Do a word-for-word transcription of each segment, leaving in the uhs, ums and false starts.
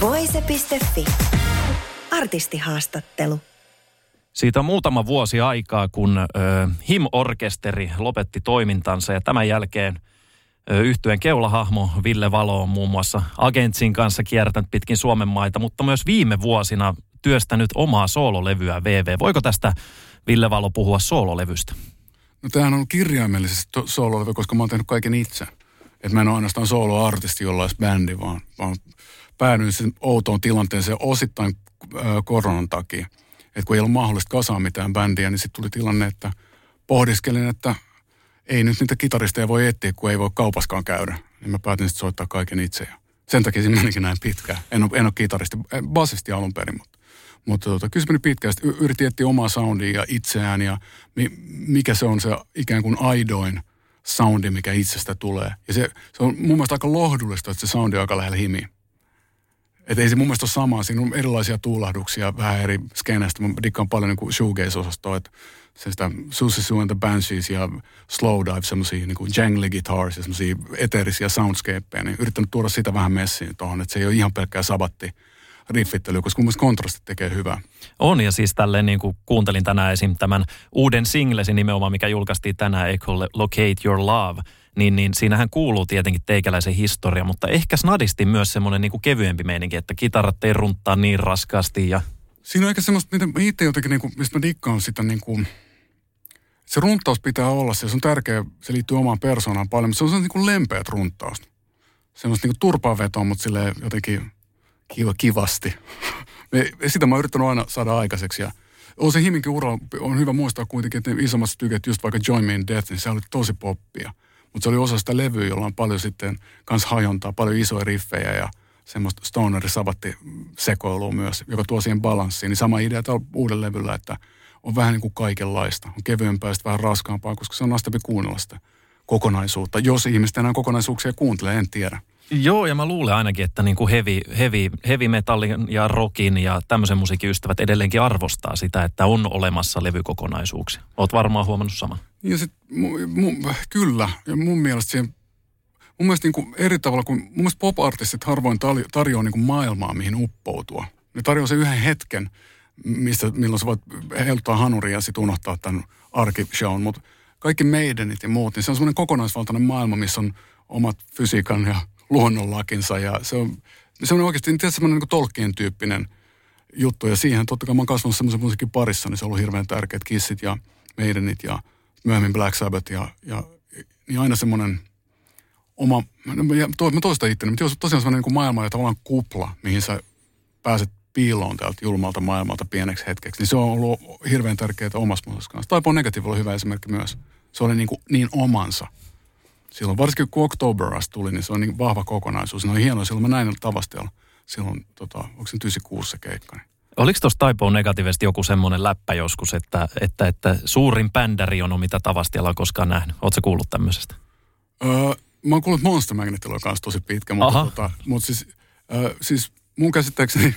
Voise piste fi. Artistihaastattelu. Siitä on muutama vuosi aikaa, kun Him-orkesteri lopetti toimintansa ja tämän jälkeen yhtyeen keulahahmo Ville Valo on muun muassa Agentsin kanssa kiertänyt pitkin Suomen maita, mutta myös viime vuosina työstänyt omaa soololevyä V V. Voiko tästä Ville Valo puhua soololevystä? No tämähän on kirjaimellisesti soololevy, koska mä oon tehnyt kaiken itse. Että mä en ole ainoastaan sooloartisti jollain bändi, vaan, vaan päädyin sen outoon tilanteeseen osittain koronan takia. Että kun ei ollut mahdollista kasaa mitään bändiä, niin sitten tuli tilanne, että pohdiskelin, että ei nyt niitä kitaristeja voi etsiä, kun ei voi kaupaskaan käydä. Niin mä päätin sitten soittaa kaiken itse. Ja sen takia siinä menikin näin pitkään. En ole, en ole kitaristi, basisti alun perin, mutta, mutta tota, kyllä se meni pitkään. Sitten yritin etsiä omaa soundia ja itseään ja mi, mikä se on se ikään kuin aidoin soundi, mikä itsestä tulee. Ja se, se on mun mielestä aika lohdullista, että se soundi on aika lähellä Himiä. Että ei se mun mielestä ole samaa. Siinä on erilaisia tuulahduksia vähän eri skeneistä. Mä dikkaan paljon niin kuin shoegaze-osastoa, että se sitä Siouxsie the Banshees ja slowdive, semmosia niin kuin jangle guitars ja semmosia eteerisiä soundscapeja. Niin yrittänyt tuoda sitä vähän messiin tuohon, että se ei ole ihan pelkkää sabatti riffittelyä, koska mun mielestä kontrastit tekee hyvää. On, ja siis tälleen niin kuin kuuntelin tänään esim. Tämän uuden singlesi nimenomaan, mikä julkaistiin tänään, Locate Your Love. Niin, niin siinähän kuuluu tietenkin teikäläisen historia, mutta ehkä snadisti myös semmoinen niin kuin kevyempi meininki, että kitarat ei runttaa niin raskaasti. Ja siinä on ehkä semmoista, mitä mä itse jotenkin, niin kuin, mistä mä dikkaan sitä, niin kuin, se runttaus pitää olla, se on tärkeä, se liittyy omaan persoonaan paljon, mutta se on semmoista niin lempeät runttaus. Semmoista niin turpaavetoa, mutta silleen jotenkin kiva, kivasti. Sitä mä oon yrittänyt aina saada aikaiseksi ja on se Himinkin ura, on hyvä muistaa kuitenkin, että ne isommat tykät, just vaikka Join Me in Death, niin se oli tosi poppia. Mutta se oli osa sitä levyä, jolla on paljon sitten kans hajontaa, paljon isoja riffejä ja semmoista stoner-sabatti-sekoilua myös, joka tuo siihen balanssiin. Niin sama idea täällä uuden levyllä, että on vähän niin kuin kaikenlaista. On kevyempää, sitten vähän raskaampaa, koska se on astepi kuunnella sitä kokonaisuutta. Jos ihmiset enää kokonaisuuksia kuuntelee, en tiedä. Joo, ja mä luulen ainakin, että niin kuin heavy, heavy, heavy metallin ja rockin ja tämmöisen musiikin ystävät edelleenkin arvostaa sitä, että on olemassa levykokonaisuuksia. Oot varmaan huomannut saman. Ja sit, mu, mu, kyllä, ja mun mielestä siihen, mun mielestä niin kuin eri tavalla, kun mun mielestä pop-artistit harvoin tarjoaa niin kuin maailmaa, mihin uppoutua. Ne tarjoaa sen yhden hetken, mistä, milloin sä voit heiluttaa hanuria ja sit unohtaa tämän arkishown, mutta kaikki Maidenit ja muut, niin se on semmoinen kokonaisvaltainen maailma, missä on omat fysiikan ja luonnonlakinsa ja se on, se on oikeasti tietysti semmoinen niin kuin Tolkien tyyppinen juttu ja siihen totta kai mä oon kasvanut semmoisen musiikin parissa, niin se on ollut hirveän tärkeät Kissit ja Maidenit ja myöhemmin Black Sabbath ja, ja niin aina semmoinen oma, to, mä toistan itteni, mutta jos on tosiaan semmoinen niin kuin maailma ja tavallaan kupla, mihin sä pääset piiloon täältä julmalta maailmalta pieneksi hetkeksi, niin se on ollut hirveän tärkeää omassa musiikissa kanssa. Type O Negative oli hyvä esimerkki myös. Se oli niin, kuin niin omansa. Silloin varsinkin kun Oktoberas tuli, niin se on niin vahva kokonaisuus. Ne oli hienoa. Silloin mä näin Tavastialla. Silloin, tota, onko se yhdeksänkymmentäkuusi se keikka? Niin. Oliko tuossa Type O Negativesti joku semmoinen läppä joskus, että, että, että suurin bändäri on, mitä Tavastialla on koskaan nähnyt? Ootko sä kuullut tämmöisestä? Öö, mä oon kuullut Monster Magnetilla kanssa tosi pitkä, mutta, tota, mutta siis, öö, siis mun käsittääkseni...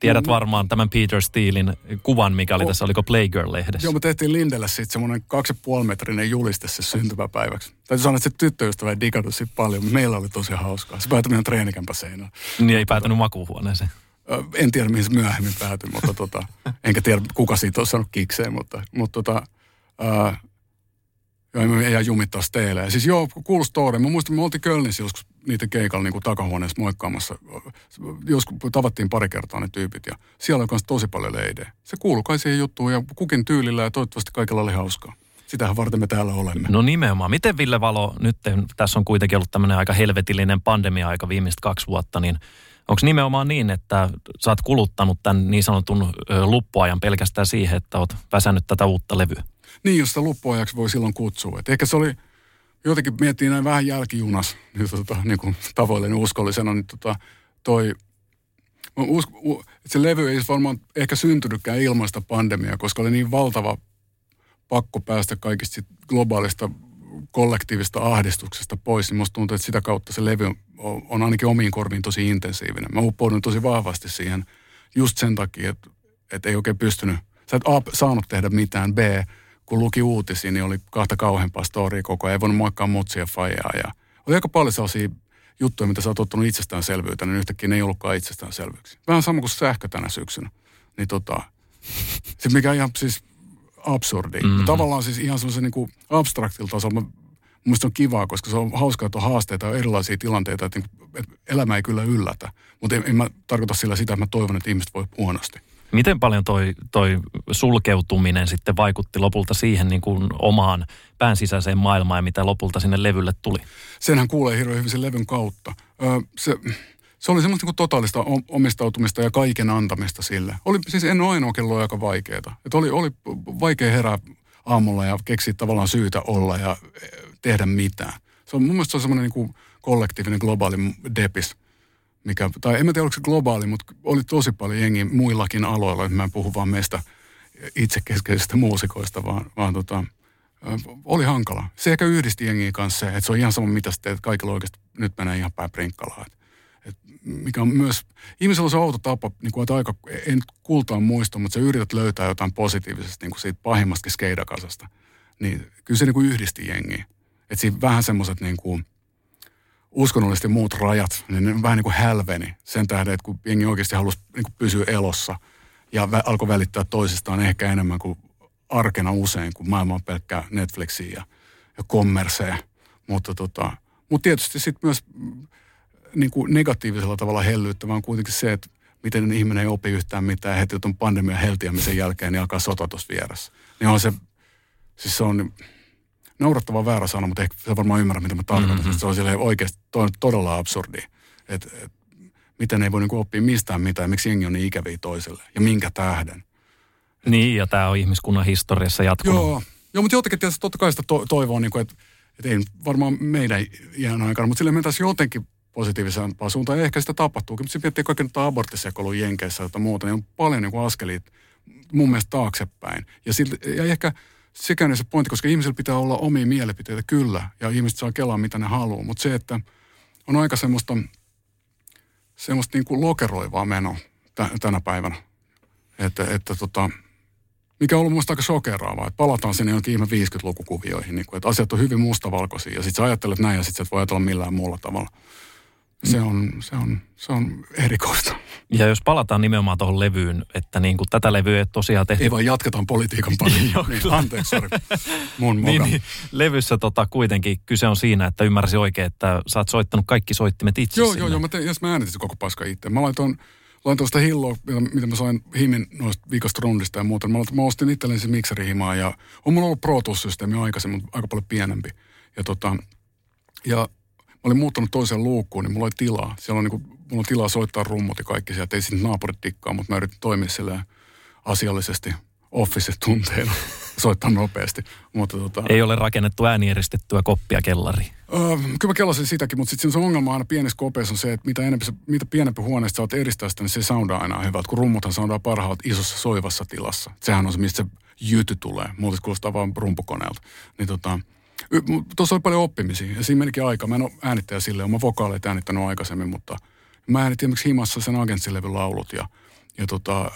Tiedät varmaan tämän Peter Steelin kuvan, mikä oli tässä, oliko Playgirl-lehdessä. Joo, me tehtiin Lindelle sitten semmoinen kaksi ja puoli metrinen juliste se syntymäpäiväksi. Täytyy sanoa, että se tyttöystävä ei digannut siitä paljon, mutta meillä oli tosi hauskaa. Se päätyi meidän treenikämpä seinään. Niin ei päätynyt makuuhuoneeseen. En tiedä, mihin se myöhemmin päätyi, mutta tota, enkä tiedä, kuka siitä on saanut kikseen, mutta, mutta tota, ää, ei jää jumittaa steileä. Siis joo, cool story. Mä muistan, me oltiin Kölnissä joskus niiden keikalla niin kuin takahuoneessa moikkaamassa. Joskus tavattiin pari kertaa ne tyypit ja siellä on kanssa tosi paljon leidejä. Se kuuluu kai siihen juttuun ja kukin tyylillä ja toivottavasti kaikilla oli hauskaa. Sitähän varten me täällä olemme. No nimenomaan. Miten Ville Valo, nyt tässä on kuitenkin ollut tämmöinen aika helvetillinen pandemia-aika viimeiset kaksi vuotta, niin onko nimenomaan niin, että sä oot kuluttanut tämän niin sanotun luppuajan pelkästään siihen, että oot väsännyt tätä uutta levyä? Niin, jos sitä luppuajaksi voi silloin kutsua. Et ehkä se oli, jotenkin miettii näin vähän jälkijunas, niin, tota, niin kuin tavoillinen uskollisena, niin tota, toi Mä uskon, että se levy ei varmaan ehkä syntynytkään ilmaista pandemiaa, koska oli niin valtava pakko päästä kaikista globaalista kollektiivista ahdistuksesta pois, niin musta tuntuu, että sitä kautta se levy on, on ainakin omiin korviin tosi intensiivinen. Mä uppoudun tosi vahvasti siihen just sen takia, että, että ei oikein pystynyt. Sä et A, saanut tehdä mitään, B, kun luki uutisia, niin oli kahta kauheampaa storia koko ajan. Ei voinut moikkaa mutsia faijaa. Ja oli aika paljon sellaisia juttuja, mitä sä oot ottanut itsestäänselvyyttä, niin yhtäkkiä ne ei ollutkaan itsestäänselvyyksiä. Vähän sama kuin sähkö tänä syksynä. Niin tota, se mikä ihan siis absurdi. Mm-hmm. Tavallaan siis ihan semmoisen niin kuin abstraktilla tasolla. Mun mielestä on kivaa, koska se on hauskaa, että on haasteita ja erilaisia tilanteita, että elämä ei kyllä yllätä. Mutta en, en mä tarkoita sillä sitä, että mä toivon, että ihmiset voi huonosti. Miten paljon toi, toi sulkeutuminen sitten vaikutti lopulta siihen niin kuin omaan pään sisäiseen maailmaan ja mitä lopulta sinne levylle tuli? Senhän kuulee hirveän hyvin sen levyn kautta. Öö, se, se oli semmoista niin kuin totaalista omistautumista ja kaiken antamista sille. Oli siis en ole ainoa, kello oli aika vaikeeta. Että oli, oli vaikea herää aamulla ja keksiä tavallaan syytä olla ja tehdä mitään. Se on mun mielestä se on semmoinen niin kuin kollektiivinen globaali depis. Mikä, tai en mä tiedä, oliko se globaali, mutta oli tosi paljon jengiä muillakin aloilla. Mä en puhu vaan meistä itsekeskeisistä muusikoista, vaan, vaan tota, oli hankala. Se ehkä yhdisti jengiä kanssa, että se on ihan sama, mitä sä teet. Kaikilla oikeasti nyt mennään ihan päin prinkkalaan. Mikä on myös, ihmisellä on se outo tapa, niin kuin, että aika, en kultaan muista, mutta sä yrität löytää jotain positiivisesta niin kuin siitä pahimmastakin skeidakasasta. Niin, kyllä se niin kuin yhdisti jengiä. Että siinä vähän semmoiset niin kuin uskonnollisesti muut rajat, niin ne vähän niin kuin hälveni sen tähden, että kun jengi oikeasti halusi niin kuin pysyä elossa ja vä- alkoi välittää toisistaan ehkä enemmän kuin arkena usein, kun maailma on pelkkää Netflixiä ja, ja kommersea. Mutta tota, mut tietysti sitten myös niin kuin negatiivisella tavalla hellyyttävä on kuitenkin se, että miten ihminen ei opi yhtään mitään heti tuon pandemian heltiämisen jälkeen, niin alkaa sota tuossa vieressä. Niin on se, siis se on naurattava väärä sana, mutta ehkä sä varmaan ymmärrät, mitä mä tarkoitan. Mm-hmm. Se on silleen oikeasti todella absurdi, että et, miten ei voi niinku oppia mistään mitään, miksi jengi on niin ikäviä toiselle ja minkä tähden. Et, niin, ja tämä on ihmiskunnan historiassa jatkunut. Joo, joo mutta jotenkin tietysti totta kai sitä to- toivoa, niinku, että et ei varmaan meidän iän aikana, mutta silleen mentäisiin jotenkin positiivisempaa suuntaan. Ja ehkä sitä tapahtuukin, mutta sitten miettii kaiken tätä aborttisekoilun jenkeissä ja muuta, niin on paljon niinku askelia mun mielestä taaksepäin. Ja, sit, ja ehkä sekään ei se pointti, koska ihmisillä pitää olla omia mielipiteitä, kyllä, ja ihmiset saa kelaa, mitä ne haluaa, mutta se, että on aika semmoista, semmoista niin kuin lokeroivaa menoa t- tänä päivänä, että, että tota, mikä on ollut musta aika shokeraavaa, että palataan sinne jonkin ihme viisikymmentälukukuvioihin, niin kuin, että asiat on hyvin mustavalkoisia, ja sit sä ajattelet näin, ja sit sä et voi ajatella millään muulla tavalla. Se on, se on, se on erikoista. Ja jos palataan nimenomaan tuohon levyyn, että niin kuin tätä levyä ei tosiaan tehty. Ei vaan jatketaan politiikan pariin. Niin, anteeksi, sori. Mun moka. Niin, levyssä tota, kuitenkin kyse on siinä, että ymmärsin oikein, että sä oot soittanut kaikki soittimet itse. Joo, sinne. joo, joo. Mä, te, jos mä äänitin koko paska itse. Mä laitoin, laitoin sitä hilloa, mitä mä sain Himin noista viikosta rundista ja muuta. Mä, mä ostin itselleni se mikserihimaa ja on mulla ollut Pro Tools-systeemi aikaisemmin, mutta aika paljon pienempi. Ja tota, ja mä olin muuttanut toiseen luukkuun, niin mulla oli tilaa. Siellä on, niin kuin, mulla on tilaa soittaa rummut ja kaikki sieltä. Ei siitä naapurit dikkaa, mutta mä yritin toimia silleen asiallisesti office-tunteilla. Soittaa nopeasti. Mutta, tota, ei ole rakennettu äänieristettyä koppia kellariin. Öö, kyllä mä kellasin sitäkin, mutta sitten se ongelma aina pienessä kopeessa on se, että mitä, enempi, mitä pienempi huoneesta sä oot eristää sitä, niin se soundaa aina hyvä. Et kun rummuthan soundaa parhaat isossa soivassa tilassa. Et sehän on se, mistä se jyty tulee. Muuten kuulostaa vaan rumpukoneelta. Niin tota, tuossa oli paljon oppimisia ja siinä menikin aika. Mä en ole äänittäjä silleen, olen mä vokaaleet äänittänyt aikaisemmin, mutta mä äänitin esimerkiksi Himassa sen agentsilevyn laulut ja, ja tota,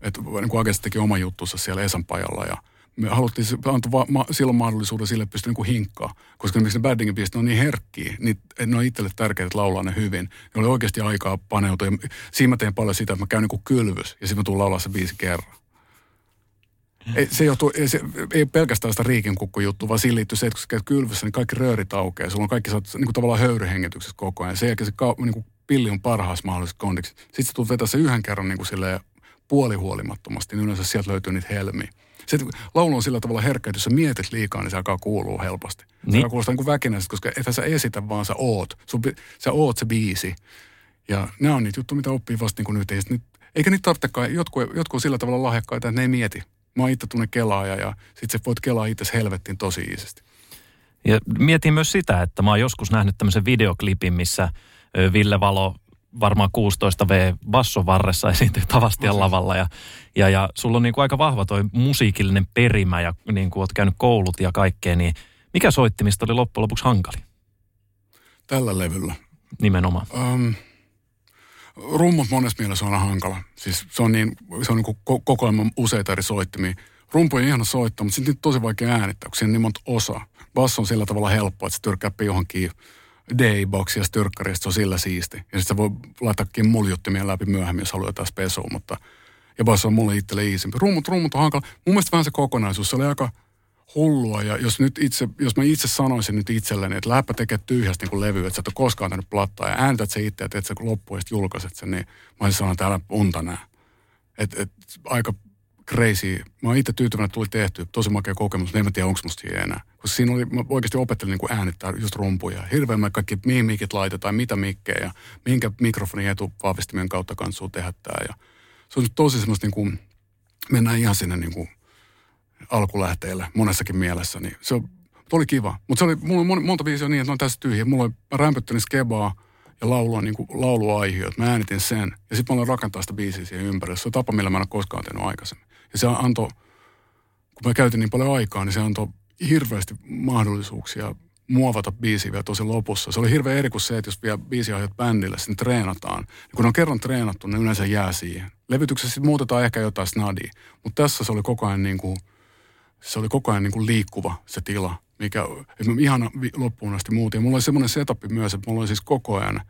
että niin agentsi teki oman juttunsa siellä Esan pajalla ja me haluttiin, se antoi va- ma- silloin mahdollisuuden sille pystyä niin kuin hinkkaa, koska esimerkiksi ne Baddingin biisit on niin herkkiä, niin ne on itselle tärkeää, että laulaa ne hyvin. Ne oli oikeasti aikaa paneutua ja siinä mä teen paljon sitä, että mä käyn niin kuin kylvys ja sitten mä tuun laulaa se biisi kerran. Ei, se, johtuu, ei, se ei pelkästään sitä riikinkukku-juttua, vaan siinä liittyy se, että kun sä käyt kylvyssä, niin kaikki röörit aukeaa. Sulla on kaikki saat, niin kuin tavallaan höyryhengityksessä koko ajan. Sen jälkeen se ka, niin kuin pilli on parhaassa mahdollisessa kondiksessa. Sitten sä tulet vetää se yhden kerran niin kuin silleen puolihuolimattomasti, niin yleensä sieltä löytyy niitä helmiä. Se laulu on sillä tavalla herkkä, että jos sä mietit liikaa, niin se alkaa kuulua helposti. Se niin alkaa kuulostaa niin kuin väkinäisesti, koska ethän sä esitä, vaan sä oot. Sun, sä oot se biisi. Ja nämä on niitä juttuja, mitä oppii vasta niin kuin nyt. Eikä niitä tarvitsekaan, jotkut, jotkut on sillä tavalla lahjakkaita, että ne ei mieti. Mä oon itse tunne kelaaja ja sit sä voit kelaa itse helvettiin tosi iisesti. Ja mietin myös sitä, että mä oon joskus nähnyt tämmöisen videoklipin, missä Ville Valo varmaan kuusitoista vuotiaana basson varressa esiintyi Tavastian lavalla ja, ja, ja sulla on niin kuin aika vahva toi musiikillinen perimä ja niin kuin oot käynyt koulut ja kaikkea, niin mikä soittimista oli loppujen lopuksi hankali? Tällä levyllä. Nimenomaan. Um, rummut monessa mielessä on hankala. Siis se on niin, se on niin kuin koko ajan useita eri soittimia. Rumpuja on ihana soittaa, mutta sitten niitä on tosi vaikea äänittää, kun siinä on niin monta osaa. Basso on sillä tavalla helppoa, että se tyrkkääppi johonkin D-boksi ja styrkkari, ja se on sillä siisti. Ja sitten voi laittaakin muljuttimien läpi myöhemmin, jos haluaa jotain spesua, mutta ja basso on mulle itselle iisimpi. Rummut, rummut on hankala. Mun mielestä vähän se kokonaisuus, se oli aika hullua, ja jos nyt itse, jos mä itse sanoisin nyt itselleni, että läppä tekee tyhjästi niin kuin levy, että sä et ole koskaan tehnyt plattaa, ja ääntät se itse, että et sä loppuun ja julkaiset sen, niin mä olisin sanonut, että älä unta nää. Et, et, aika crazy. Mä oon itse tyytyväinen, että tuli tehty. Tosi makea kokemus, mutta en mä tiedä, onko musta siihen enää. Koska siinä oli, mä oikeasti opettelin niin kuin äänittää just rumpuja. Hirveän mä kaikki, mihin mikit laitetaan, mitä mikkejä ja minkä mikrofonin etuvahvistimien kautta kanssuu tehdä tää. Ja se on tosi semmoista, niin kuin, mennään ihan sinne niin kuin alkulähteille monessakin mielessä. Niin se oli kiva. Mutta se oli, mulla oli monta biisiä niin, että ne on tässä tyhjiä. Mulla oli, mä rämpyttelin skebaa ja laulua, niin kuin lauluaihio, että mä äänitin sen. Ja sitten mä olin rakentaa sitä biisiä siihen ympärille. Se on tapa, millä mä en ole koskaan tehnyt aikaisemmin. Ja se antoi, kun mä käytin niin paljon aikaa, niin se antoi hirveästi mahdollisuuksia muovata biisiä vielä tosi lopussa. Se oli hirveän eri kuin se, että jos vielä biisiaiheet bändille, sinne treenataan. Ja kun on kerran treenattu, niin yleensä jää siihen. Levytyksessä sitten muutetaan ehkä jotain snadia. Mutta tässä se oli koko ajan, niin kuin, se oli koko ajan niin kuin liikkuva se tila, mikä ihan loppuun asti muutin. Ja mulla oli semmoinen setup myös, että mulla oli siis koko ajan,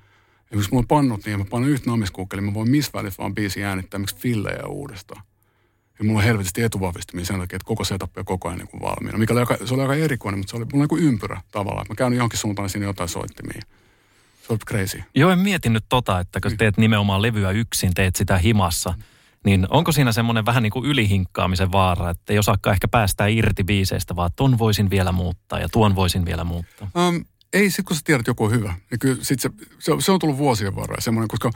jos mulla on pannut, niin mä panon yhtä namiskukkeliin, mä voin missä välissä vaan biisiä äänittää, miksi fillejä uudestaan. Ja mulla on helvetisti etuvahvistumia sen takia, että koko setup on koko ajan niin kuin valmiina. Mikä oli aika, se oli aika erikoinen, mutta se oli, mulla oli niin kuin ympyrä tavallaan. Mä käyn johonkin suuntaan siinä jotain soittimia. Se oli crazy. Joo, en mietinyt tota, että kun teet nimenomaan levyä yksin, teet sitä himassa, niin onko siinä semmoinen vähän niin kuin ylihinkkaamisen vaara, että ei osaakaan ehkä päästää irti biiseistä, vaan ton voisin vielä muuttaa ja tuon voisin vielä muuttaa? Um, ei, sit kun sä tiedät, joku on hyvä. Niin kyllä sit se, se, se on tullut vuosien varrella semmoinen, koska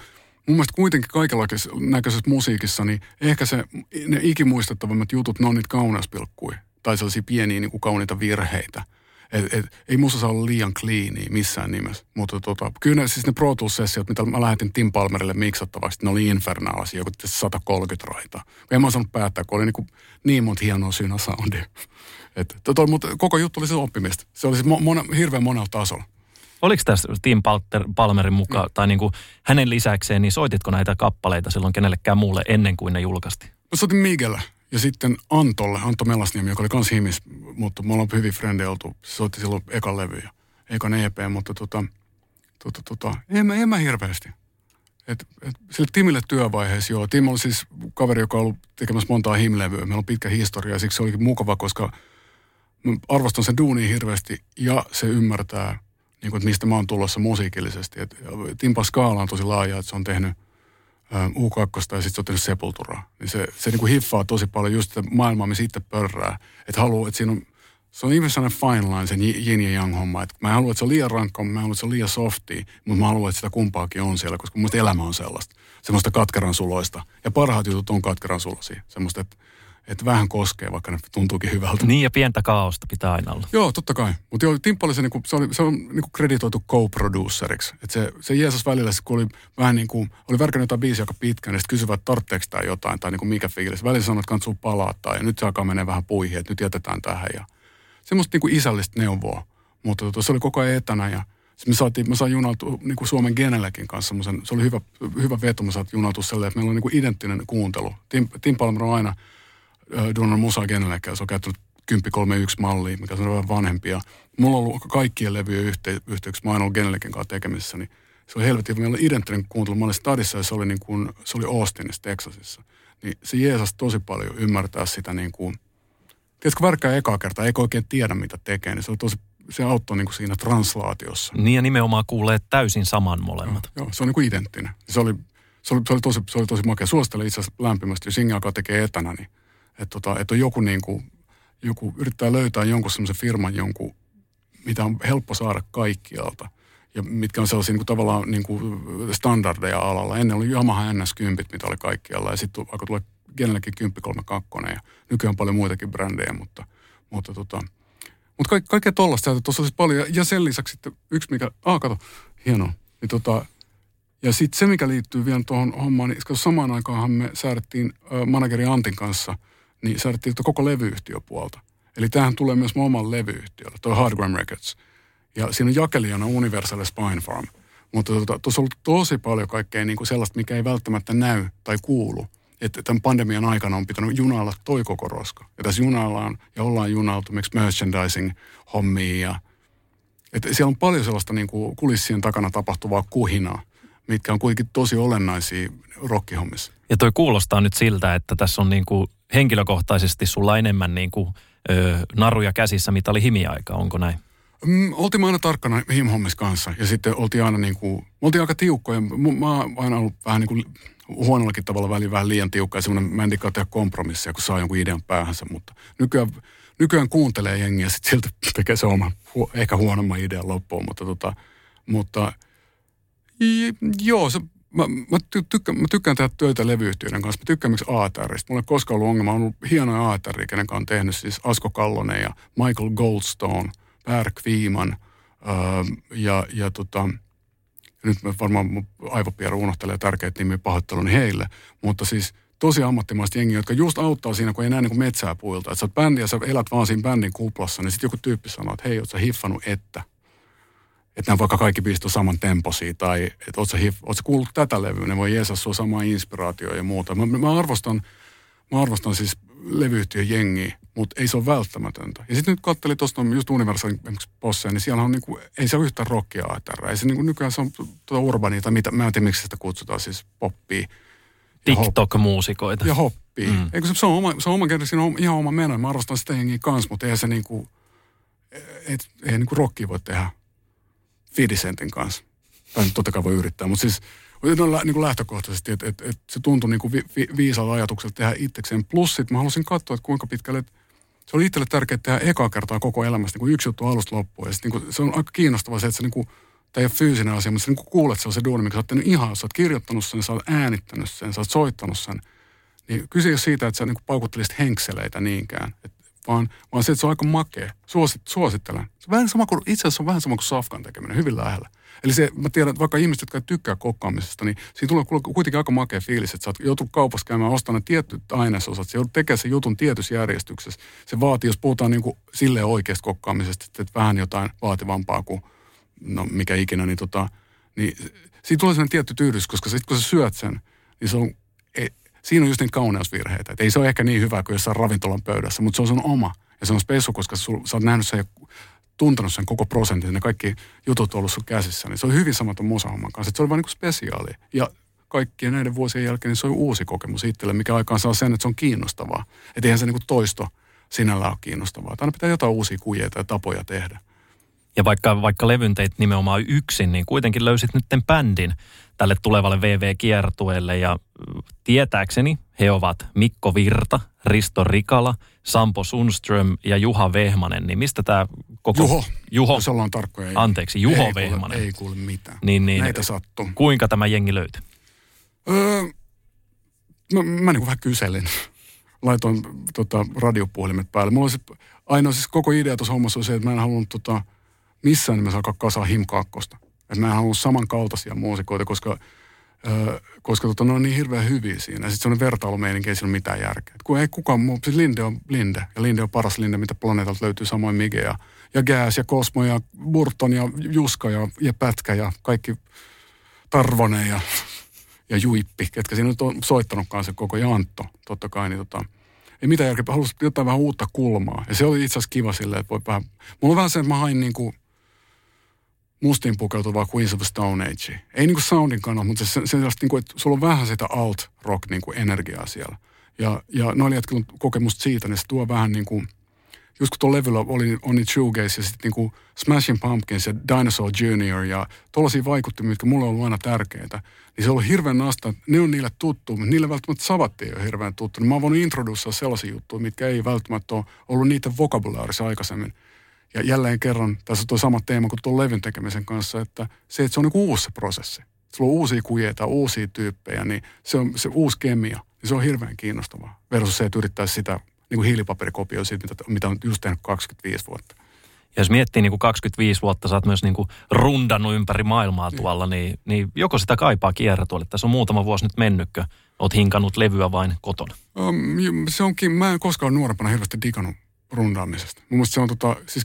mun mielestä kuitenkin kaikenlaisessa näköisessä musiikissa, niin ehkä se, ne ikimuistettavimmat jutut, ne on niitä kauneuspilkkuja. Tai sellaisia pieniä niin kuin kauniita virheitä. Et, et, ei musta saa olla liian kliiniä missään nimessä. Mutta tota, kyllä ne, siis ne Pro Tools-sessiot, mitä mä lähetin Tim Palmerille miksattavaksi, ne oli infernaalisia, joku sata kolmekymmentä raitaa. En mä osannut päättää, kun oli niin, kuin niin monta hienoa synä-soundia. Mutta koko juttu oli se oppimista. Se oli mo, mona, hirveän monella tasolla. Oliko tässä Tim Palmerin mukaan, mm. tai niin kuin hänen lisäkseen, niin soititko näitä kappaleita silloin kenellekään muulle ennen kuin ne julkaistiin? Mä soitin Miguelä ja sitten Antolle, Antto Melasniemi, joka oli kans Himis, mutta me ollaan hyvin frendejä oltu. Se soitti silloin ekan levy ja ekan E P, mutta tota, tota, tota, en mä, en mä hirveästi. Et, et, sille Timille työvaiheessa, joo. Tim oli siis kaveri, joka on ollut tekemässä montaa Him-levyä. Meillä on pitkä historia ja siksi se olikin mukava, koska mä arvostan sen duunia hirveästi ja se ymmärtää, niin kuin, että mistä mä oon tulossa musiikillisesti. Et Timpa skaala on tosi laaja, että se on tehnyt U kaksi ja sitten se on tehnyt Sepulturaa. Niin se se niin kuin hiffaa tosi paljon just sitä maailmaa, missä itse pörrää. Että haluaa, että siinä on, se on ihmisen sellainen fine line, sen yin ja yang homma. Et mä en halua, että se on liian rankkaa, mä en halua, että se on liian softia, mutta mä haluan, että sitä kumpaakin on siellä, koska mun elämä on sellaista. Semmoista katkeran suloista. Ja parhaat jutut on katkeran suloisia. Semmoista, että Että vähän koskee, vaikka ne tuntuukin hyvältä. Niin, ja pientä kaaosta pitää aina olla. Joo, totta kai. Mutta joo, Timppa oli se, niinku, se, oli, se on niinku kreditoitu co-produceriksi. Että se, se Jeesus välillä, kun oli vähän niin kuin, oli värkännyt jotain biisiä aika pitkään, niin sitten kysyvät, tarvitseeko tämä jotain, tai niinku mikä fiilis. Välillä sanoi, että kantsuu palata, ja nyt se alkaa menee vähän puihin, että nyt jätetään tähän. Ja semmoista niinku isällistä neuvoa. Mutta tota, se oli koko ajan etänä, ja me saatiin, mä saan junautua niinku Suomen Genelecin kanssa semmoisen, se oli hyvä, hyvä veto, mä saat junautua silleen, että meillä on niinku identtinen kuuntelu. Tim, Tim Palmer on aina Duonan musaa Genelecä, se on käyttänyt kymmenen kolmekymmentäyksi mallia, mikä on vähän vanhempia. Mulla on ollut kaikkien levyjen yhtey- yhteyksiä, mä oon ollut Genelecin kanssa tekemisissä, niin se oli helvetin, meillä oli identtinen kuuntelu. Mä olin stadissa ja se oli, niin kuin, se oli Austinissa, Texasissa. Niin se jeesasi tosi paljon ymmärtää sitä niin kuin, tiedätkö, värkkää ekaa kertaa, eikä oikein tiedä mitä tekee, niin se oli tosi, se auttoi niin kuin siinä translaatiossa. Niin ja nimenomaan kuulee täysin saman molemmat. Joo, joo, se on niin kuin identtinen. Se oli, se oli, se oli, tosi, se oli tosi makea. Suosittelen itse asiassa lämpimästi, jos jengi alkaa tekee etänä, niin Että tota, et on joku, niinku, joku yrittää löytää jonkun semmoisen firman, jonkun, mitä on helppo saada kaikkialta. Ja mitkä on sellaisia niinku, tavallaan niinku, standardeja alalla. Ennen oli Yamaha N S kymmenen, mitä oli kaikkialla. Ja sitten alkoi tulla Genellecin kymmenen kolmekymmentäkaksi. Ja nykyään paljon muitakin brändejä, mutta, mutta tota, mut kaik, kaikkea tollaista. Tuossa olisi paljon. Ja sen lisäksi sitten yksi, mikä, ah kato, hienoa. Niin tota, Ja sitten se, mikä liittyy vielä tuohon hommaan, niin samaan aikaanhan me säädettiin äh, manageri Antin kanssa, niin säädettiin koko levyyhtiöpuolta. Eli tämähän tulee myös oman levyyhtiölle, tuo Hardgram Records. Ja siinä on jakelijana Universal ja Spinefarm. Mutta tuota, tuossa on ollut tosi paljon kaikkea niin kuin sellaista, mikä ei välttämättä näy tai kuulu. Että tämän pandemian aikana on pitänyt junailla toi koko roska. Ja tässä junaillaan ja ollaan junailtu miksi merchandising-hommia. Ja, että siellä on paljon sellaista niin kuin kulissien takana tapahtuvaa kuhinaa, mitkä on kuitenkin tosi olennaisia rockkihommissa. Ja toi kuulostaa nyt siltä, että tässä on niin kuin henkilökohtaisesti sulla enemmän niin kuin, ö, naruja käsissä, mitä oli himiaika, onko näin? Mm, oltiin aina tarkkana him-hommissa kanssa ja sitten oltiin aina niin kuin, me oltiin aika tiukkoja. Mä oon aina ollut vähän niin kuin huonollakin tavalla väliin vähän liian tiukka ja semmoinen, mä en tiedä tehdä kompromissia, kun saa jonkun idean päähänsä, mutta nykyään, nykyään kuuntelee jengiä ja sitten siltä tekee se oma, ehkä huonomman idean loppuun, mutta tota, mutta joo, se, mä, mä, tykkään, mä tykkään tehdä työtä levyyhtiöiden kanssa. Mä tykkään miksi A T R:stä. Mulla ei koskaan ollut ongelma. On ollut hienoja A T R, kenenkä on tehnyt siis Asko Kallonen ja Michael Goldstone, Per Kviiman öö, ja, ja tota, nyt mä varmaan mun aivopieru unohtelee tärkeitä nimiä, pahoittelun heille, mutta siis tosi ammattimaiset jengi, jotka just auttaa siinä, kun ei näe niin kuin metsää puilta. Että sä oot bändi ja sä elät vaan siinä bändin kuplassa, niin sitten joku tyyppi sanoo, että hei, oot sä hiffannut, että... Että nämä vaikka kaikki piistuu saman temposia tai että oot sä, oot sä kuullut tätä levyä, ne voi jeesaa sua samaa inspiraatioa ja muuta. Mä, mä, arvostan, mä arvostan siis levyyhtiön jengiä, mutta ei se ole välttämätöntä. Ja sitten nyt katselin tuosta just Universalin posseja, niin siellä on niinku, ei se ole yhtään rockia A T R. Ei se niinku, nykyään se on tuota urbania tai mitä, mä en tiedä miksi sitä kutsutaan siis poppia. TikTok-muusikoita. Ja hoppia. Mm. Eikö se, se on oma, se on oma kerran, siinä on ihan oma meno. Mä arvostan sitä jengiä kanssa, mutta eihän se niinku, et, eihän niinku rockia voi tehdä viidisentin kanssa. Tai nyt totta kai voi yrittää, mutta siis no, niin kuin lähtökohtaisesti, että et, et se tuntui niin kuin vi, vi, viisalla ajatuksella tehdä itsekseen. Plus sit mä halusin katsoa, että kuinka pitkälle, että se oli itselle tärkeää tehdä ekaa kertaa koko elämässä, niin kuin yksi juttu alusta loppuun. Ja sit, niin kuin, se on aika kiinnostavaa se, että se niin kuin, tämä ei ole fyysinen asia, mutta sä niin kuulet sellaisen duunin, mikä sä oot tehnyt ihan, sä oot kirjoittanut sen, sä oot äänittänyt sen, sä oot soittanut sen. Niin kyse ei ole siitä, että sä niin kuin paukuttelisit henkseleitä niinkään, et, vaan, vaan se, että se on aika makea. Suosit, suosittelen. Se vähän sama kuin, itse asiassa on vähän sama kuin safkan tekeminen, hyvin lähellä. Eli se, mä tiedän, että vaikka ihmiset, jotka ei tykkää kokkaamisesta, niin siinä tulee kuitenkin aika makea fiilis, että sä oot joutunut kaupassa käymään, ostaa ne tietyt ainesosat, sä joudut tekemään sen jutun tietyssä järjestyksessä. Se vaatii, jos puhutaan niin kuin silleen oikeasta kokkaamisesta, että vähän jotain vaativampaa kuin no mikä ikinä, niin tota, niin siinä tulee sellainen tietty tyydys, koska sitten kun sä syöt sen, niin se on, ei, siinä on just niitä kauneusvirheitä. Et ei se ole ehkä niin hyvä kuin jossain ravintolan pöydässä, mutta se on sun oma. Ja se on spessu, koska sul, sä oot nähnyt sen ja tuntenut sen koko prosentin, ne kaikki jutut on ollut sun käsissä, niin se on hyvin sama ton musahomman kanssa. Et se oli vaan niin kuin spesiaali. Ja kaikkien näiden vuosien jälkeen niin se on uusi kokemus itselle, mikä aikaan saa sen, että se on kiinnostavaa. Et eihän se niin kuin toisto sinällään ole kiinnostavaa. Aina pitää jotain uusia kujeita ja tapoja tehdä. Ja vaikka, vaikka levyn teit nimenomaan yksin, niin kuitenkin löysit nytten bändin tälle tulevalle V V-kiertueelle. Ja tietääkseni he ovat Mikko Virta, Risto Rikala, Sampo Sundström ja Juho Vehmanen. Niin mistä tämä koko... Juho. Juho. Jos ollaan tarkkoja. Ei. Anteeksi, Juho ei Vehmanen. Kuule, ei kuule mitään. Niin, niin, näitä sattuu. Kuinka tämä jengi löytyi? Öö, no, mä niin kuin vähän kyselin. Laitoin tota, radiopuhelimet päälle. Mulla olisi ainoa siis koko idea tuossa hommassa on se, että mä en halunnut... Tota, missään nimessä alkaa kasaa himkaakkosta. Että mä en halua samankaltaisia muusikoita, koska, ö, koska tota, ne on niin hirveän hyviä siinä. Ja sitten semmoinen vertailumeininki ei siinä ole mitään järkeä. Et kun ei kukaan muu, siis Linde on Linde. Ja Linde on paras Linde, mitä planeetalta löytyy, samoin Miguel ja, ja Gääs ja Cosmo ja Burton ja Juska ja, ja Pätkä ja kaikki Tarvonen ja, ja Juippi, ketkä siinä nyt on soittanutkaan se koko ja Antto, totta kai, niin tota... Ei mitään järkeä, halusin jotain vähän uutta kulmaa. Ja se oli itse asiassa kiva silleen, että voi vähän... Mulla on vähän se, että mä hain niinku mustiin pukeutuvaa Queens of the Stone Age. Ei niinku soundin kannalta, mutta se, se, se niinku, että sulla on vähän sitä alt-rock niinku energiaa siellä. Ja, ja noilla jätkillä on kokemusta siitä, niin se tuo vähän niinku... Just kun tuolla levyllä oli, on niitä shoegaze ja sitten niinku Smashing Pumpkins ja Dinosaur Junior ja tollaisia vaikuttimia, jotka mulle on ollut aina tärkeitä. Niin se on ollut hirveän nasta, ne on niille tuttu, mutta niille välttämättä savat ei ole hirveän tuttu. Niin mä oon voinut introdussa sellaisia juttuja, mitkä ei välttämättä ole ollut niiden vokabulaarissa aikaisemmin. Ja jälleen kerran, tässä on tuo sama teema kuin tuon levyn tekemisen kanssa, että se, että se on niinku uusi se prosessi. Sulla on uusia kujeita, uusia tyyppejä, niin se on se uusi kemia. Niin se on hirveän kiinnostavaa versus se, että yrittää sitä... Niin kuin hiilipaperikopio siitä, mitä on just tehnyt kaksikymmentäviisi vuotta. jos miettii niin kuin kaksikymmentäviisi vuotta, sä oot myös niin kuin rundannut ympäri maailmaa tuolla, niin, niin joko sitä kaipaa kierrätuolle? Tässä on muutama vuosi nyt mennytkö? Oot hinkannut levyä vain kotona? Um, se onkin, mä en koskaan nuorempana hirveästi digannut rundaamisesta. Mun mielestä se on tota, siis...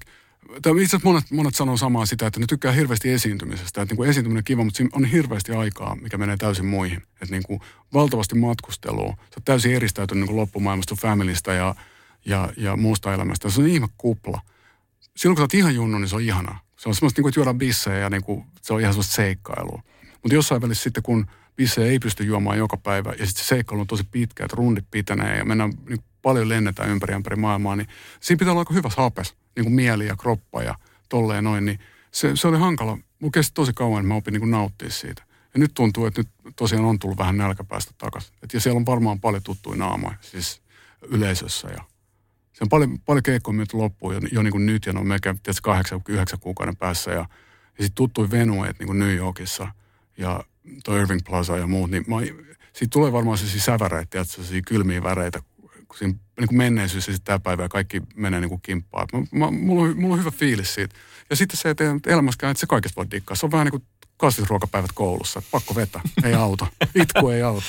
Itse asiassa monet, monet sanoo samaa sitä, että ne tykkää hirveästi esiintymisestä. Että niin kuin esiintyminen on kiva, mutta siinä on hirveästi aikaa, mikä menee täysin muihin. Että niin kuin valtavasti matkustelua. Sä oot täysin eristäytynyt niin kuin loppumaailmasta, familystä ja, ja, ja muusta elämästä. Se on ihme kupla. Silloin kun sä oot ihan junnu, niin se on ihanaa. Se on semmoista, niin kuin, että juodaan bissejä ja niin kuin, se on ihan semmoista seikkailua. Mutta jossain välissä sitten, kun bissejä ei pysty juomaan joka päivä ja sitten se seikkailu on tosi pitkä, että rundit pitänee ja mennään niin paljon lennetään ympäri ympäri maailmaa, niin siinä pitää olla aika hyvässä hapessa. Niin kuin mieli ja kroppa ja tolleen noin, niin se, se oli hankala. Mulla kesti tosi kauan, että mä opin niin kuin nauttia siitä. Ja nyt tuntuu, että nyt tosiaan on tullut vähän nälkäpäästä takaisin. Ja siellä on varmaan paljon tuttuja naamoja, siis yleisössä. Ja se on paljon, paljon keikkoja myötä loppuun jo, jo niin kuin nyt, ja ne on melkein kahdeksan yhdeksän kuukauden päässä. Ja, ja sitten tuttuja venueet niin kuin New Yorkissa ja toi Irving Plaza ja muut, niin mä, siitä tulee varmaan sellaisia säväreitä, että sellaisia kylmiä väreitä, siinä niin kuin menneisyys ja sitten tämä päivä kaikki menee niin kuin kimppaan. Mä, mä, mulla, on, mulla on hyvä fiilis siitä. Ja sitten se, että elämäskään, että se kaikesta voi dikkaa. Se on vähän niin kuin kasvisruokapäivät koulussa. Pakko vetää, ei auta. Itku ei auta.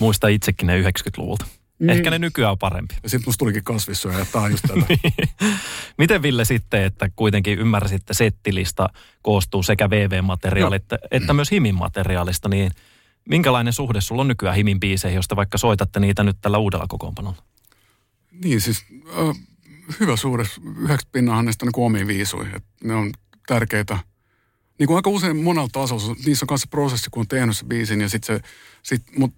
Muista itsekin ne yhdeksänkymmentäluvulta. Mm. Ehkä ne nykyään on parempi. Ja sitten musta tulikin kasvissyöjä ja tämä on just tätä. Miten Ville sitten, että kuitenkin ymmärsit, että settilista koostuu sekä V V-materiaalista no. että mm. myös Himin materiaalista, niin minkälainen suhde sulla on nykyään Himin biiseihin, josta vaikka soitatte niitä nyt tällä uudella kokoonpanolla? Niin siis äh, hyvä suhde. Yhdeksän pinnahan näistä on niin kuin omiin viisuihin. Et ne on tärkeitä. Niin kuin aika usein monella tasolla. Niissä on kanssa prosessi, kun on tehnyt se biisin. Ja sit se, sit, mut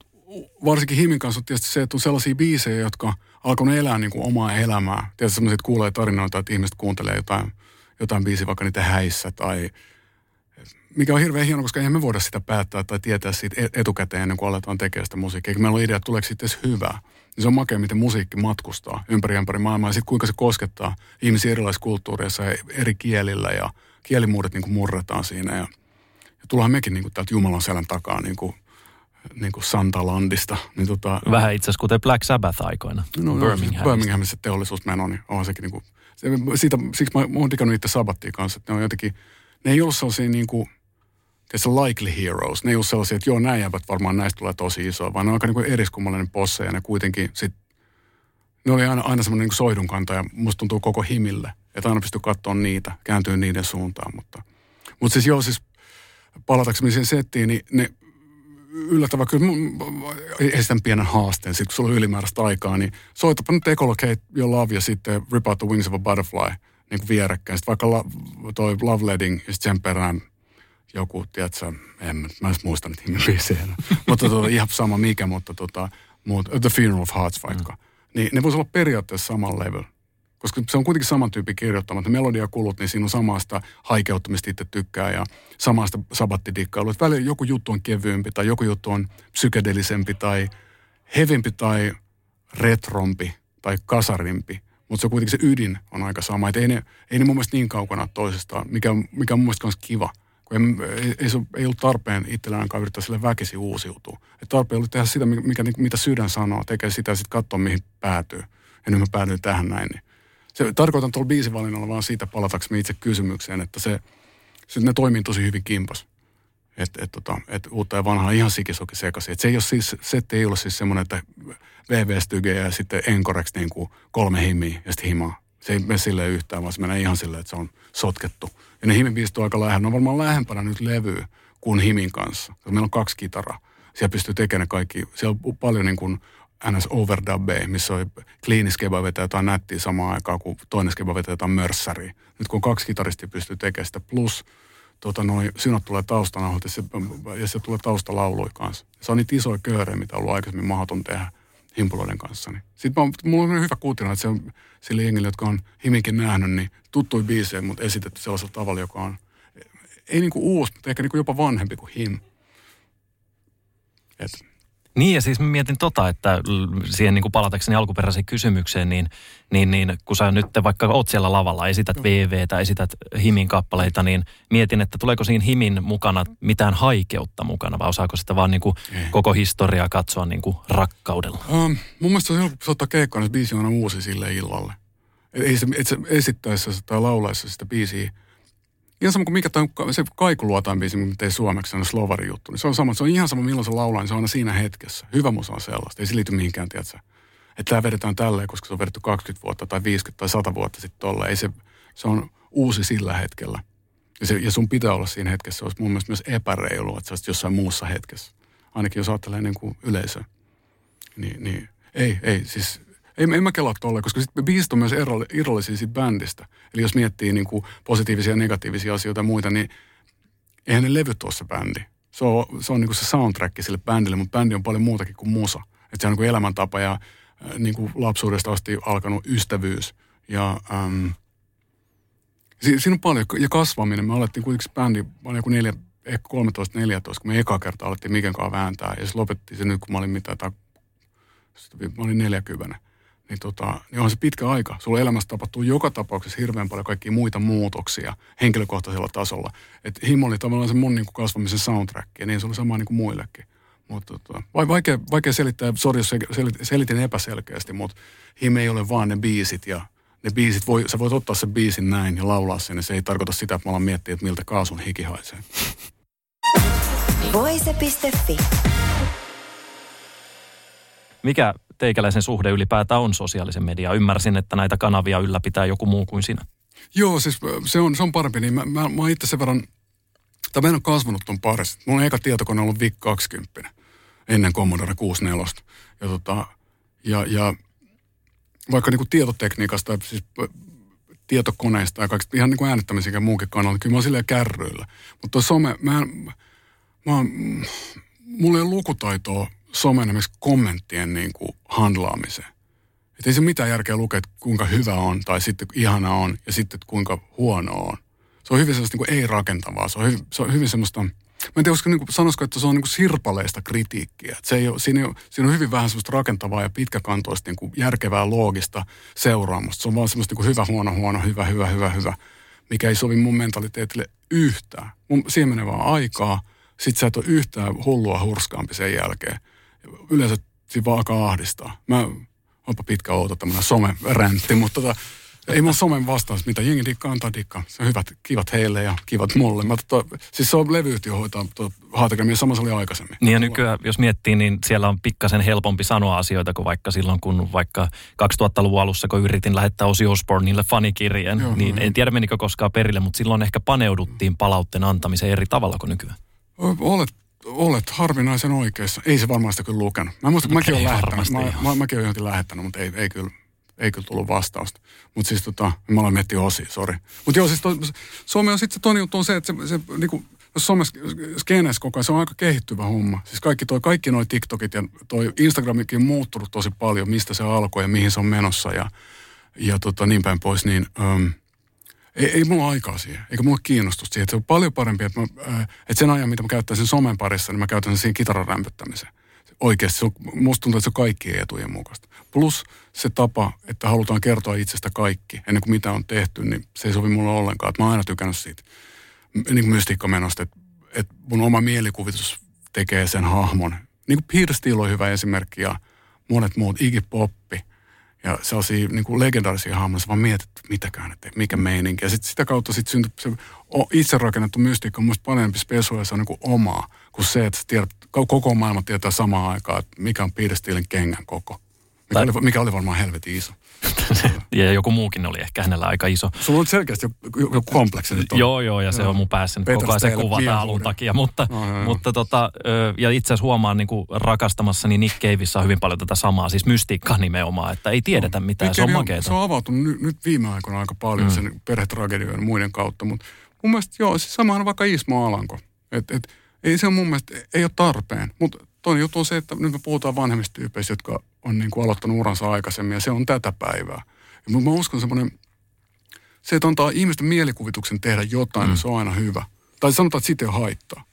varsinkin Himin kanssa on tietysti se, että on sellaisia biisejä, jotka alkanut elää niin kuin omaa elämää. Tietysti sellaiset kuulee tarinoita, että ihmiset kuuntelee jotain, jotain biisiä vaikka niitä häissä tai... Mikä on hirveän hieno, koska eihän me voida sitä päättää tai tietää siitä etukäteen ennen kuin aletaan tekemään sitä musiikkia. Eikä meillä ole idea, että tuleeko siitä edes hyvää. Se on makea, miten musiikki matkustaa ympäri ympäri maailmaa ja sitten kuinka se koskettaa ihmisiä erilaisissa kulttuureissa ja eri kielillä ja kielimuudet niin kuin murretaan siinä. Ja, ja tullahan mekin niin kuin täältä Jumalan selän takaa niin kuin, niin kuin Santalandista. Niin tota, vähän itse asiassa kuten Black Sabbath aikoina. No, Birminghamissa. Birminghamissa teollisuusmeno, niin onhan sekin niin kuin, se, siitä, siksi mä oon digannut itse Sabbathia kanssa, että ne on jotenkin, ne ei ole sellaisia niin kuin, tietysti likely heroes. Ne ei ole sellaisia, että joo, nämä jäävät varmaan näistä tulee tosi isoa, vaan ne on aika niin kuin eriskummallinen posse ja ne kuitenkin sit, ne oli aina, aina semmoinen niin soidunkanta ja musta tuntuu koko Himille, että aina pystyy katsoa niitä, kääntyy niiden suuntaan, mutta, mutta siis joo, siis palatakseni siihen settiin, niin ne yllättävän kyllä, esitän pienen haasteen, sit kun sulla on ylimääräistä aikaa, niin soitapa nyt Ecolocate Your Love ja sitten Rip Out the Wings of a Butterfly niin kuin vierekkäin, sitten vaikka la, toi Love Letting ja sitten sen perään joku, tiedätkö, en mä edes muista nyt Himin biisejä, mutta tuota, ihan sama mikä, mutta tuota, muut, The Funeral of Hearts vaikka, mm. niin ne voisi olla periaatteessa samalla levyllä, koska se on kuitenkin saman tyypin kirjoittamatta. Melodiakulut, niin siinä on samasta haikeuttamista itse tykkää ja samasta sabattidikkailu. Että välillä joku juttu on kevyempi tai joku juttu on psykedelisempi tai hevempi tai retrompi tai kasarimpi. Mutta se kuitenkin se ydin on aika sama. Että ei ne, ei ne mun mielestä niin kaukana toisestaan, mikä, mikä on mun mielestä myös kiva. En, ei, ei, ei ollut tarpeen itselläänkaan yrittää sille väkisin uusiutua. Et tarpeen oli tehdä sitä, mikä, mitä sydän sanoo, tekee sitä ja sitten katsoa, mihin päätyy. Ja nyt mä päädyin tähän näin. Niin. Se, tarkoitan tuolla biisivalinnalla vaan siitä palatakseni itse kysymykseen, että se, se, ne toimii tosi hyvin kimpas. Että et, tota, et uutta ja vanhaa ihan sikisokin sekaisin. Se, siis, se ei ole siis semmoinen, että V V-stygeä ja sitten enkoreksi niin kuin kolme himiä ja sitten himaa. Se ei mene silleen yhtään, vaan se menee ihan silleen, että se on sotkettu. Ja ne Himin-biisit on aika lähellä. Ne on varmaan lähempänä nyt levyä kuin Himin kanssa. Meillä on kaksi kitaraa. Siellä pystyy tekemään kaikki. Siellä on paljon niin kuin ns. Overdubbeja, missä on kliiniskeba vetää jotain nättiä samaan aikaan, kun toinen skeba vetää jotain mörssäriä. Nyt kun kaksi kitaristia pystyy tekemään sitä, plus tota, noi, synot tulee taustanauhalta ja se tulee taustalauluja kanssa. Se on niitä isoja köörejä, mitä on ollut aikaisemmin mahdoton tehdä himpuloiden kanssa. Sitten mulla on hyvä kutina, että se on sille jengille, jotka on Himinkin nähnyt, niin tuttui biisejä, mutta esitetty sellaisella tavalla, joka on ei niinku uusi, mutta ehkä niinku jopa vanhempi kuin Him. Et. Niin ja siis mä mietin tota, että siihen niinku palatakseni alkuperäiseen kysymykseen, niin, niin, niin kun sä nyt vaikka oot siellä lavalla, esität V V:tä, esität Himin kappaleita, niin mietin, että tuleeko siinä Himin mukana mitään haikeutta mukana, vai osaako sitä vaan niinku koko historiaa katsoa niinku rakkaudella? Um, mun mielestä se on helppo ottaa keikkaan, jos biisi on uusi sille illalle. Ei se, et se esittäessä tai laulaessa sitä biisiä. Ihan sama kuin mikä tämä on, se kaikuluotaan biisi, kun tee suomeksi, on slovari juttu. Niin se on sama, se on ihan sama milloin se laulaa, niin se on aina siinä hetkessä. Hyvä musa on sellaista, ei se liity mihinkään, tiedätkö? Että tämä vedetään tälleen, koska se on vedetty kaksikymmentä vuotta tai viisikymmentä tai sata vuotta sitten tolleen. Ei se, se on uusi sillä hetkellä. Ja, se, ja sun pitää olla siinä hetkessä, se olisi mun mielestä myös epäreilua, että sä olisit jossain muussa hetkessä. Ainakin jos ajattelee niin kuin yleisöä. Niin, niin. Ei, ei, siis... Ei, en mä kelaa tolleen, koska sitten biisit on myös irrallisia siitä bändistä. Eli jos miettii niin kuin positiivisia ja negatiivisia asioita ja muita, niin eihän ne levyt ole se bändi. Se on se, on niin kuin se soundtrack sille bändille, mutta bändi on paljon muutakin kuin musa. Että se on niin kuin elämäntapa ja niin kuin lapsuudesta asti alkanut ystävyys. Ja äm, si, siinä on paljon, ja kasvaminen. Me alettiin kuitenkin bändi, oli joku neljä, ehkä kolmetoista neljätoista, kun me eka kertaa alettiin Mikenkaan vääntää. Ja se lopetti se nyt, kun mä olin mitään, tai mä olin neljäkymmenen. Niin, tota, niin onhan se pitkä aika. Sulla elämässä tapahtuu joka tapauksessa hirveän paljon kaikkia muita muutoksia henkilökohtaisella tasolla. Että Him oli tavallaan se mun niin kuin kasvamisen soundtrack, ja niin se oli sama niin kuin muillekin. Mut, tota, vaikea, vaikea selittää, sori jos selitin epäselkeästi, mutta Him ei ole vaan ne biisit, ja ne biisit, voi, sä voit ottaa sen biisin näin ja laulaa sen, ja se ei tarkoita sitä, että mä alan miettiä, että miltä kaasun hiki haisee. Voise piste fi. Mikä teikäläisen suhde ylipäätään on sosiaalisen mediaan? Ymmärsin, että näitä kanavia ylläpitää joku muu kuin sinä. Joo, siis se on, se on parempi. Niin mä, mä, mä itse sen verran, tai mä en ole kasvanut ton parissa. Mulla on eka tietokone ollut vic kaksikymmentä ennen Commodore kuusikymmentäneljä. Ja, tota, ja, ja vaikka niinku tietotekniikasta, siis tietokoneista ja kaikista, ihan niinku äänittämisiä muunkin kannalta, kyllä mä oon silleen kärryillä. Mutta toi some, mä, mä, mulla ei ole lukutaitoa somen esimerkiksi kommenttien niin kuin handlaamiseen. Että ei se mitään järkeä lukea, että kuinka hyvä on, tai sitten ihana on, ja sitten kuinka huono on. Se on hyvin sellaista niin kuin ei-rakentavaa. Se on hyvin, se on hyvin semmoista, mä en tiedä, niin sanoisiko, että se on niin kuin sirpaleista kritiikkiä. Se ei ole, siinä, ei ole, siinä on hyvin vähän semmoista rakentavaa ja pitkäkantoista niin kuin järkevää loogista seuraamusta. Se on vaan semmoista niin kuin hyvä, huono, huono, hyvä, hyvä, hyvä, hyvä, mikä ei sovi mun mentaliteetille yhtään. Mun, siihen menee vaan aikaa, sit sä et ole yhtään hullua hurskaampi sen jälkeen. Yleensä siinä vaan alkaa ahdistaa. Mä, onpa pitkä outo tämmönen some-räntti, mutta tota, ei mä somen vastaus, mitä jengi dikkaa antaa dikkaa. Se on hyvät, kivat heille ja kivat mulle. Mä, tota, siis se on levyyhtiö hoitaa tuota Haatagramia, sama se oli aikaisemmin. Niin ja nykyään, jos miettii, niin siellä on pikkasen helpompi sanoa asioita kuin vaikka silloin, kun vaikka kaksituhattaluvun alussa, kun yritin lähettää Ozzy Osbournelle fanikirjeen, joo, niin no, en tiedä menikö koskaan perille, mutta silloin ehkä paneuduttiin palautteen antamiseen eri tavalla kuin nykyään. Olet Olet harvinaisen oikeassa. Ei se varmaan sitä kyllä lukenut. Mä muistan, kun mäkin olen lähettänyt. Mä, mä, mäkin olen johonkin lähettänyt, mutta ei, ei, kyllä, ei kyllä tullut vastausta. Mutta siis tota, mä olen miettinyt osia, sori. Mutta joo, siis to, some on sitten se toinen juttu on se, että se, se niinku, someskenes koko ajan, se on aika kehittyvä homma. Siis kaikki, toi, kaikki noi TikTokit ja toi Instagramikin on muuttunut tosi paljon, mistä se alkoi ja mihin se on menossa ja, ja tota, niin päin pois, niin... Um, Ei, ei mulla ole aikaa siihen, eikä mulla ole kiinnostusta siihen. Se on paljon parempi, että, mä, että sen ajan, mitä mä käytän sen somen parissa, niin mä käytän sen siihen kitaran rämpyttämiseen. Oikeasti, se on, musta tuntuu, että se on kaikkien etujen mukaista. Plus se tapa, että halutaan kertoa itsestä kaikki, ennen kuin mitä on tehty, niin se ei sovi mulle ollenkaan. Että mä oon aina tykännyt siitä niin kuin mystiikkamenosta, että, että mun oma mielikuvitus tekee sen hahmon. Niin kuin Peter Steel on hyvä esimerkki ja monet muut, Iggy Poppi. Ja sellaisia niin kuin legendaarisia hahmoja, vaan mietit, että mitäkään, että mikä meininki. Ja sit, sitä kautta sitten syntyi se itse rakennettu mystiikka, on musta paljon spesua, ja se on niin kuin omaa, kuin se, että tiedät, koko maailma tietää samaan aikaan, että mikä on Peter Steelin kengän koko. Mikä, tai... oli, mikä oli varmaan helvetin iso. Ja joku muukin oli ehkä hänellä aika iso. Sulla on selkeästi joku kompleksi nyt. Joo, joo, ja se joo. on mun päässä nyt koko ajan se kuvata alun takia. Mutta, no, no, mutta no. Tota, ja itse asiassa huomaan niin kuin rakastamassani Nick Caveissa on hyvin paljon tätä samaa, siis mystiikkaa nimenomaan, että ei tiedetä no. mitään, Nick se on makeeta. Se on avautunut nyt viime aikoina aika paljon mm. sen perhetragedioiden ja muiden kautta, mutta mun mielestä joo, siis samahan on vaikka Ismo Alanko. Et, et, ei se on mun mielestä, ei ole tarpeen, mutta toinen juttu on se, että nyt me puhutaan vanhemmista tyypeistä, jotka on niin kuin aloittanut uransa aikaisemmin, ja se on tätä päivää. Ja mä uskon semmoinen, se, että antaa ihmisten mielikuvituksen tehdä jotain, mm. se on aina hyvä. Tai sanotaan, että siitä ei ole haittaa.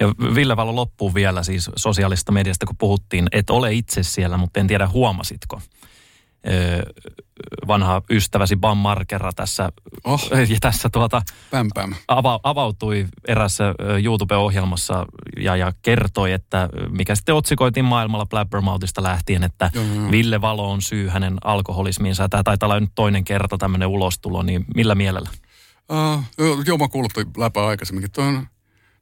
Ja Ville Valo loppuun vielä siis sosiaalista mediasta, kun puhuttiin, että ole itse siellä, mutta en tiedä huomasitko. vanha ystäväsi Bam Margera tässä, oh. tässä tuota, päm, päm. Ava, avautui erässä YouTube-ohjelmassa ja, ja kertoi, että mikä sitten otsikoitiin maailmalla Blabbermouthista lähtien, että joo, joo. Ville Valo on syy hänen alkoholismiinsa. Tämä taitaa olla nyt toinen kerta tämmöinen ulostulo, niin millä mielellä? Uh, joo, mä kuuluttiin läpää aikaisemminkin. Tuon,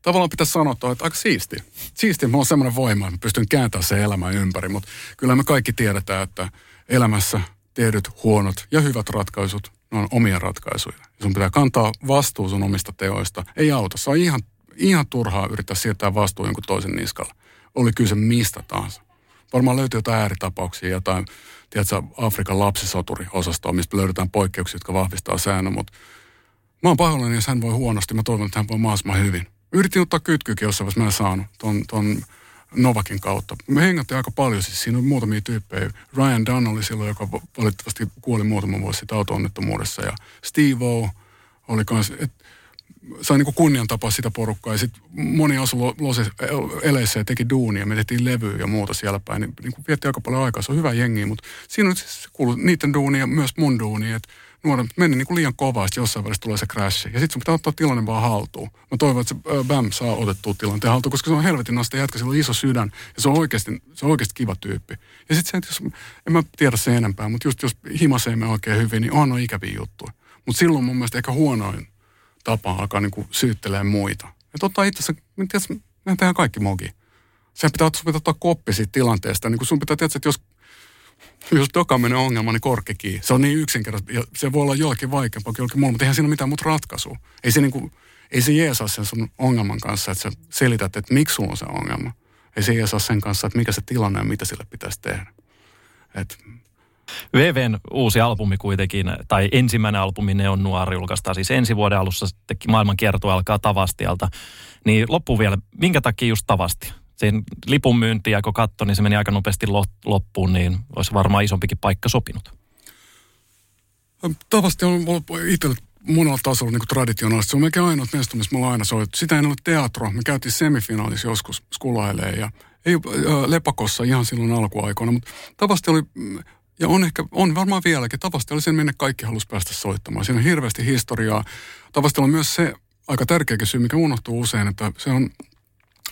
tavallaan pitäisi sanoa, että aika siistiä. Siistiä, mä oon semmoinen voima, mä pystyn kääntämään sen elämän ympäri, mutta kyllä me kaikki tiedetään, että elämässä tehdyt huonot ja hyvät ratkaisut, ne on omia ratkaisuja. Sun pitää kantaa vastuu sun omista teoista. Ei auta. Se on ihan, ihan turhaa yrittää siirtää vastuu jonkun toisen niskalla. Oli kyse mistä tahansa. Varmaan löytyy jotain ääritapauksia, jotain, tiedätkö, Afrikan lapsisoturiosastoa, mistä löydetään poikkeuksia, jotka vahvistaa säännön, mutta mä oon pahoillani, jos hän voi huonosti. Mä toivon, että hän voi mahdollisimman hyvin. Yritin ottaa kytkyäkin jossain vaiheessa, mä en saanut ton, ton Novakin kautta. Me hengattiin aika paljon, siis siinä on muutamia tyyppejä. Ryan Dunn oli silloin, joka valitettavasti kuoli muutama vuosi sitten auto-onnettomuudessa. Ja Steve-O oli kanssa, että sai niinku kunnian tapaa sitä porukkaa. Ja sitten moni asui Los-Eleissä ja teki duunia. Me tehtiin levyä ja muuta siellä päin. Niin, niin vietti aika paljon aikaa. Se on hyvä jengi, mutta siinä on siis, kuului niiden duunia ja myös mun duunia, että nuoret meni niinku liian kovaa, että jossain välissä tulee se crashi. Ja sit sun pitää ottaa tilanne vaan haltuun. Mä toivon, että se ää, BAM saa otettua tilanteen haltuun, koska se on helvetin nasta jätkä, sillä on iso sydän. Ja se on oikeasti, se on oikeasti kiva tyyppi. Ja sit se, jos, en mä tiedä sen enempää, mutta just jos himaseemme oikein hyvin, niin on, on ikäviä juttuja. Mutta silloin mun mielestä ehkä huonoin tapa alkaa niinku syyttelemään muita. Että ottaa itse asiassa, mä tiedän, mehän tehdään kaikki moki. Sen pitää, sun pitää ottaa koppi siitä tilanteesta. Niin kun sun pitää tietää, että jos Jos dokaaminen on ongelma, niin korkki kiinni. Se on niin yksinkertaista. Se voi olla jollakin vaikeampaa kuin jollakin muulla, mutta eihän siinä ole mitään muuta ratkaisua. Ei se, niin kuin, ei se jeesaa sen sun ongelman kanssa, että sä selität, että miksi sulla on se ongelma. Ei se jeesaa sen kanssa, että mikä se tilanne ja mitä sille pitäisi tehdä. Et VVn uusi albumi kuitenkin, tai ensimmäinen albumi Neon Noir julkaistaan, siis ensi vuoden alussa sitten maailman kiertue alkaa Tavastialta. Niin loppuun vielä, minkä takia just Tavastia? Sen lipun myyntiä, kun katsoi, niin se meni aika nopeasti loppuun, niin olisi varmaan isompikin paikka sopinut. Tavasti on ollut itselle monella tasolla niin kuin traditionaalista. Se on melkein ainoa mesto, missä me ollaan aina soittu. Sitä ei ole teatro. Me käytiin semifinaalissa joskus skulailemaan ja ei äh, Lepakossa ihan silloin alkuaikoina, mutta Tavasti oli, ja on ehkä, on varmaan vieläkin, Tavasti oli sen, minne kaikki halusi päästä soittamaan. Siinä on hirveästi historiaa. Tavasti on myös se aika tärkeäkin syy, mikä unohtuu usein, että se on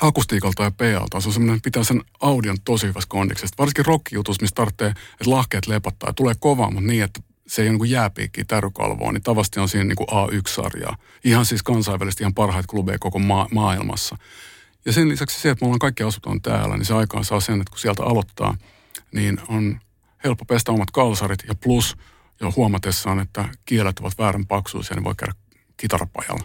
akustiikalta ja P A:lta. Se on semmoinen, että pitää sen audion tosi hyvässä kondiksessa. Varsinkin rock-jutus, missä tarvitsee, että lahkeet lepattaa ja tulee kovaa, mutta niin, että se ei ole niin kuin jääpiikkiä tärykalvoa, niin Tavasti on siinä niin kuin A yksi -sarjaa. Ihan siis kansainvälisesti ihan parhaita klubeja koko ma- maailmassa. Ja sen lisäksi se, että me ollaan kaikki asutaan täällä, niin se aikaan saa sen, että kun sieltä aloittaa, niin on helppo pestä omat kalsarit ja plus jo huomatessaan, että kielet ovat väärän paksuisia, niin voi käydä kitarapajalla.